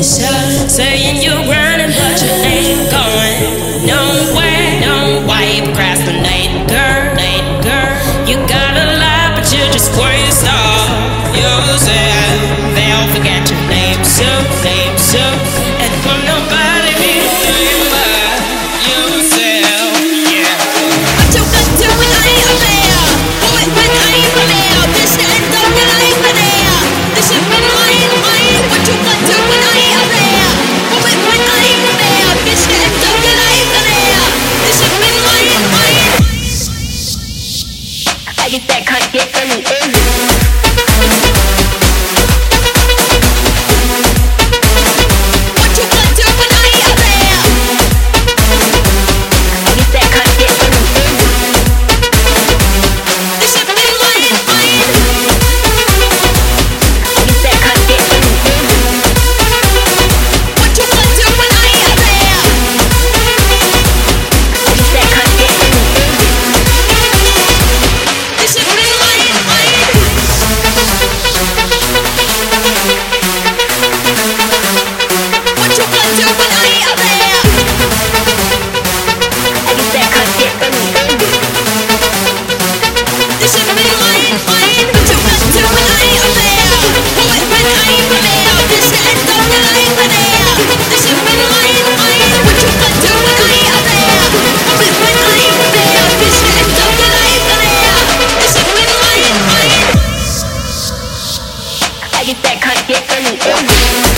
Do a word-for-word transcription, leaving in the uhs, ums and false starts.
motivation, saying you're grinding but you ain't going nowhere. No way, procrastinate, girl, girl. You got a lot, but you just waste all. Use it, they'll forget your name soon, name soon. And from nobody be the same but yourself. Yeah. I'm too good to rely on there. Do it when I ain't there. This the end of your life there. This is my mind, mind. What you want to when I am there. Do it when I am there. This the end of your life there. This is my mind, mind. I guess that can't get any easier. I guess that can't get any easier.